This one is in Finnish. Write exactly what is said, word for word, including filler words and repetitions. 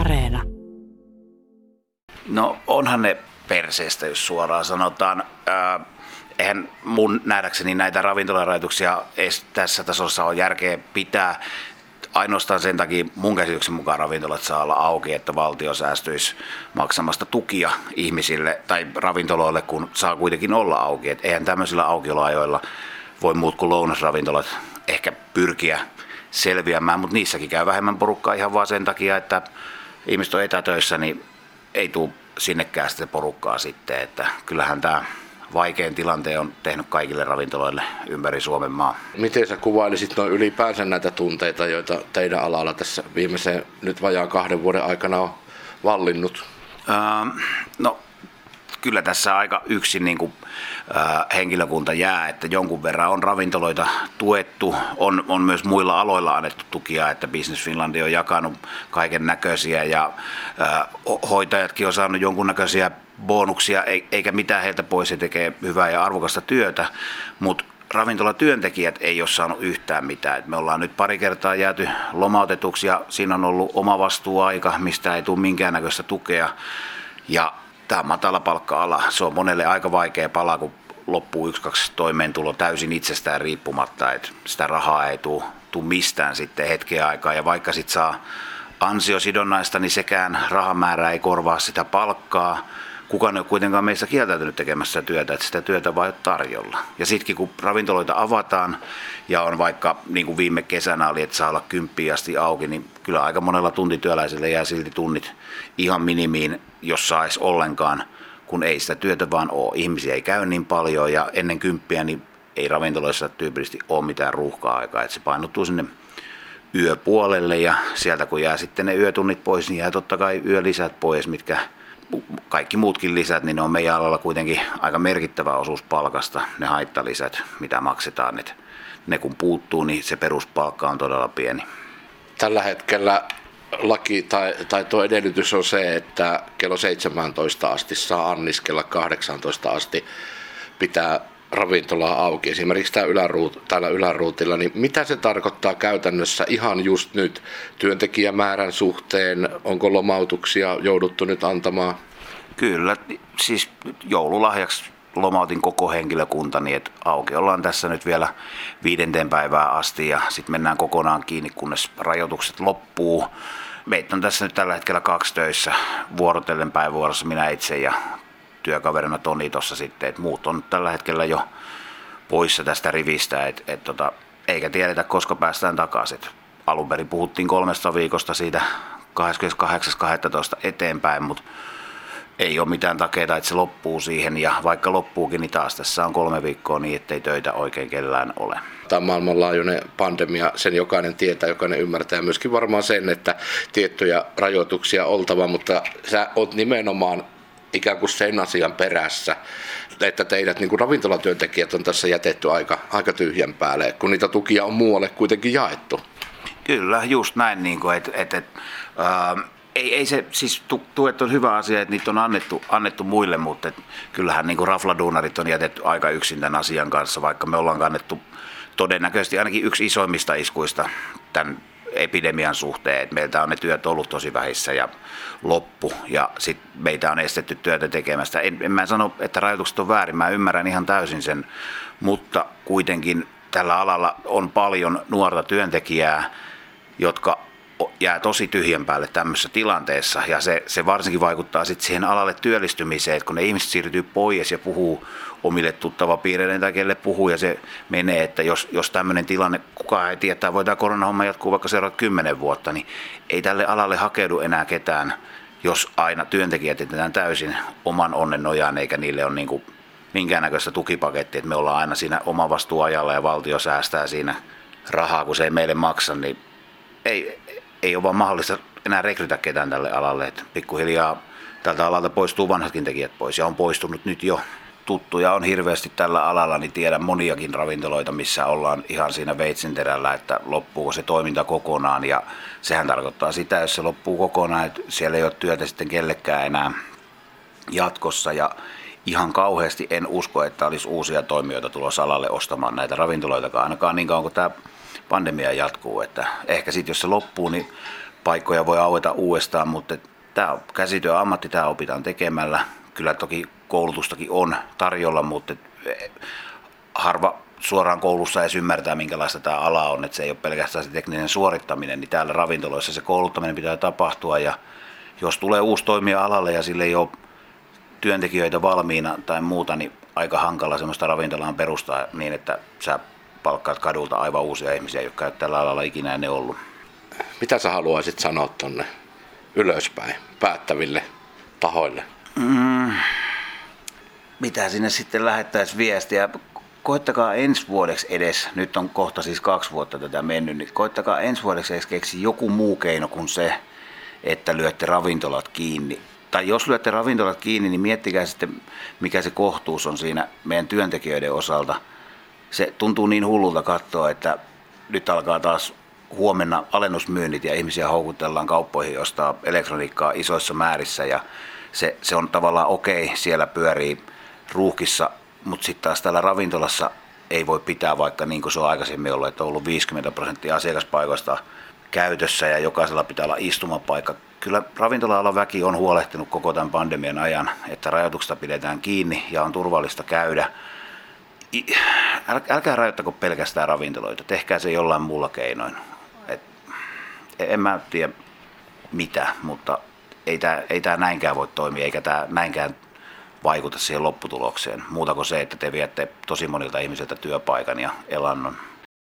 Areena. No onhan ne perseestä, jos suoraan sanotaan. Äh, eihän mun nähdäkseni näitä ravintolarajoituksia edes tässä tasossa on järkeä pitää. Ainoastaan sen takia mun käsityksen mukaan ravintolat saa olla auki, että valtio säästyisi maksamasta tukia ihmisille tai ravintoloille, kun saa kuitenkin olla auki. Et eihän tämmöisillä aukioloajoilla voi muut kuin lounasravintolat ehkä pyrkiä selviämään, mutta niissäkin käy vähemmän porukkaa ihan vaan sen takia, että ihmiset on etätöissä, niin ei tule sinnekään sitä porukkaa sitten. Että kyllähän tämä vaikein tilanteen on tehnyt kaikille ravintoloille ympäri Suomen maa. Miten sä kuvailisit noin ylipäänsä näitä tunteita, joita teidän alalla tässä viimeisen nyt vajaan kahden vuoden aikana on vallinnut? Öö, no kyllä tässä aika yksin niin kuin, äh, henkilökunta jää, että jonkun verran on ravintoloita tuettu, on, on myös muilla aloilla annettu tukia, että Business Finland on jakanut kaiken näköisiä ja äh, hoitajatkin on saanut jonkunnäköisiä bonuksia, eikä mitään heiltä pois, he tekee hyvää ja arvokasta työtä, mutta ravintolatyöntekijät ei ole saanut yhtään mitään. Et me ollaan nyt pari kertaa jääty lomautetuksi ja siinä on ollut oma vastuuaika, mistä ei tule minkäännäköistä tukea ja tämä matala palkka-ala, se on monelle aika vaikea pala, kun loppuu yksi kaksi toimeentulo täysin itsestään riippumatta, että sitä rahaa ei tule, tule mistään sitten hetken aikaa ja vaikka sit saa ansiosidonnaista, niin sekään rahamäärä ei korvaa sitä palkkaa. Kukaan ei ole kuitenkaan meistä kieltäytynyt tekemässä työtä, että sitä työtä vaan tarjolla. Ja sitkin kun ravintoloita avataan ja on vaikka niin kuin viime kesänä oli, että saa olla kymppiin asti auki, niin kyllä aika monella tuntityöläisellä jää silti tunnit ihan minimiin, jos saisi ollenkaan, kun ei sitä työtä vaan ole. Ihmisiä ei käy niin paljon ja ennen kymppiä niin ei ravintoloissa tyypillisesti ole mitään ruuhka-aikaa, että se painottuu sinne yöpuolelle ja sieltä kun jää sitten ne yötunnit pois, niin jää totta kai yölisät pois, mitkä kaikki muutkin lisät, niin ne on meidän alalla kuitenkin aika merkittävä osuus palkasta, ne haittalisät, mitä maksetaan. Et ne kun puuttuu, niin se peruspalkka on todella pieni. Tällä hetkellä laki tai, tai tuo edellytys on se, että kello seitsemääntoista asti saa anniskella, kahdeksaantoista asti pitää ravintolaa auki. Esimerkiksi täällä, Ylä-Ruut, täällä Ylä-Ruutilla, niin mitä se tarkoittaa käytännössä ihan just nyt työntekijämäärän suhteen? Onko lomautuksia jouduttu nyt antamaan? Kyllä, siis joululahjaksi lomautin koko henkilökuntani, että auki ollaan tässä nyt vielä viidenteen päivään asti ja sitten mennään kokonaan kiinni, kunnes rajoitukset loppuu. Meitä on tässä nyt tällä hetkellä kaksi töissä, vuorotellen päivävuorossa minä itse ja työkaverina Toni tuossa sitten, että muut on tällä hetkellä jo poissa tästä rivistä, et, et tota, eikä tiedetä koska päästään takaisin. Alun perin puhuttiin kolmesta viikosta siitä kahdeskymmeneskahdeksas kahdettatoista eteenpäin, mutta ei ole mitään takeita, että se loppuu siihen ja vaikka loppuukin, niin taas tässä on kolme viikkoa niin, ettei töitä oikein kellään ole. Tämä on maailmanlaajuinen pandemia, sen jokainen tietää, jokainen ymmärtää myöskin varmaan sen, että tiettyjä rajoituksia oltava, mutta sä oot nimenomaan ikään kuin sen asian perässä, että teidät niin kuin ravintolatyöntekijät on tässä jätetty aika, aika tyhjän päälle, kun niitä tukia on muualle kuitenkin jaettu. Kyllä, just näin. Niin kuin, et, et, et, ähm, ei, ei se, siis tu, tuet on hyvä asia, että niitä on annettu, annettu muille, mutta et, kyllähän niin kuin rafladuunarit on jätetty aika yksin tämän asian kanssa, vaikka me ollaan kannettu todennäköisesti ainakin yksi isoimmista iskuista tämän epidemian suhteen, että meiltä on ne työt ollut tosi vähissä ja loppu ja sitten meitä on estetty työtä tekemästä. En, en mä sano, että rajoitukset on väärin, mä ymmärrän ihan täysin sen, mutta kuitenkin tällä alalla on paljon nuorta työntekijää, jotka jää tosi tyhjän päälle tämmöisessä tilanteessa ja se, se varsinkin vaikuttaa sitten siihen alalle työllistymiseen, että kun ne ihmiset siirtyy pois ja puhuu omille tuttavapiireille tai kelle puhuu ja se menee, että jos, jos tämmöinen tilanne, kukaan ei tietää, voi tämä koronahomma jatkuu vaikka seuraavat kymmenen vuotta, niin ei tälle alalle hakeudu enää ketään, jos aina työntekijät jätetään täysin oman onnen nojaan eikä niille ole niin kuin minkäännäköistä tukipakettia, että me ollaan aina siinä omavastuuajalla ja valtio säästää siinä rahaa, kun se ei meille maksa, niin ei... Ei ole vaan mahdollista enää rekrytä ketään tälle alalle, että pikkuhiljaa tältä alalta poistuu vanhatkin tekijät pois ja on poistunut nyt jo. Tuttuja on hirveästi tällä alalla, niin tiedän moniakin ravintoloita, missä ollaan ihan siinä veitsenterällä, että loppuuko se toiminta kokonaan ja sehän tarkoittaa sitä, jos se loppuu kokonaan, että siellä ei ole työtä sitten kellekään enää jatkossa ja ihan kauheasti en usko, että olisi uusia toimijoita tulossa alalle ostamaan näitä ravintoloitakaan, ainakaan niin kauan kuin tämä pandemia jatkuu, että ehkä sitten jos se loppuu, niin paikkoja voi aueta uudestaan, mutta tämä on käsityö ammatti, tämä opitaan tekemällä. Kyllä toki koulutustakin on tarjolla, mutta harva suoraan koulussa edes ymmärtää, minkälaista tämä ala on, että se ei ole pelkästään se tekninen suorittaminen, niin täällä ravintoloissa se kouluttaminen pitää tapahtua, ja jos tulee uusi toimija alalle ja sille ei ole työntekijöitä valmiina tai muuta, niin aika hankala semmoista ravintolaan perustaa niin, että sä palkkaat kadulta aivan uusia ihmisiä, jotka ei ole tällä alalla ikinä ennen ollut. Mitä sä haluaisit sanoa tuonne ylöspäin päättäville tahoille? Mm, mitä sinne sitten lähettäisiin viestiä? Koittakaa ensi vuodeksi edes, nyt on kohta siis kaksi vuotta tätä mennyt, niin koittakaa ensi vuodeksi edes keksi joku muu keino kuin se, että lyötte ravintolat kiinni. Tai jos lyötte ravintolat kiinni, niin miettikää sitten, mikä se kohtuus on siinä meidän työntekijöiden osalta. Se tuntuu niin hullulta katsoa, että nyt alkaa taas huomenna alennusmyynnit ja ihmisiä houkutellaan kauppoihin ostaa elektroniikkaa isoissa määrissä. Ja se, se on tavallaan okei, okay, siellä pyörii ruuhkissa, mutta sitten taas täällä ravintolassa ei voi pitää, vaikka niin kuin se on aikaisemmin ollut, että on ollut viisikymmentä prosenttia asiakaspaikoista käytössä ja jokaisella pitää olla istumapaikka. Kyllä ravintola-alan väki on huolehtinut koko tämän pandemian ajan, että rajoituksista pidetään kiinni ja on turvallista käydä. Älkää rajoittako pelkästään ravintoloita, tehkää se jollain muulla keinoin. Et, en mä tiedä mitä, mutta ei tää, ei tää näinkään voi toimia, eikä tää näinkään vaikuta siihen lopputulokseen. Muuta kuin se, että te viette tosi monilta ihmisiltä työpaikan ja elannon.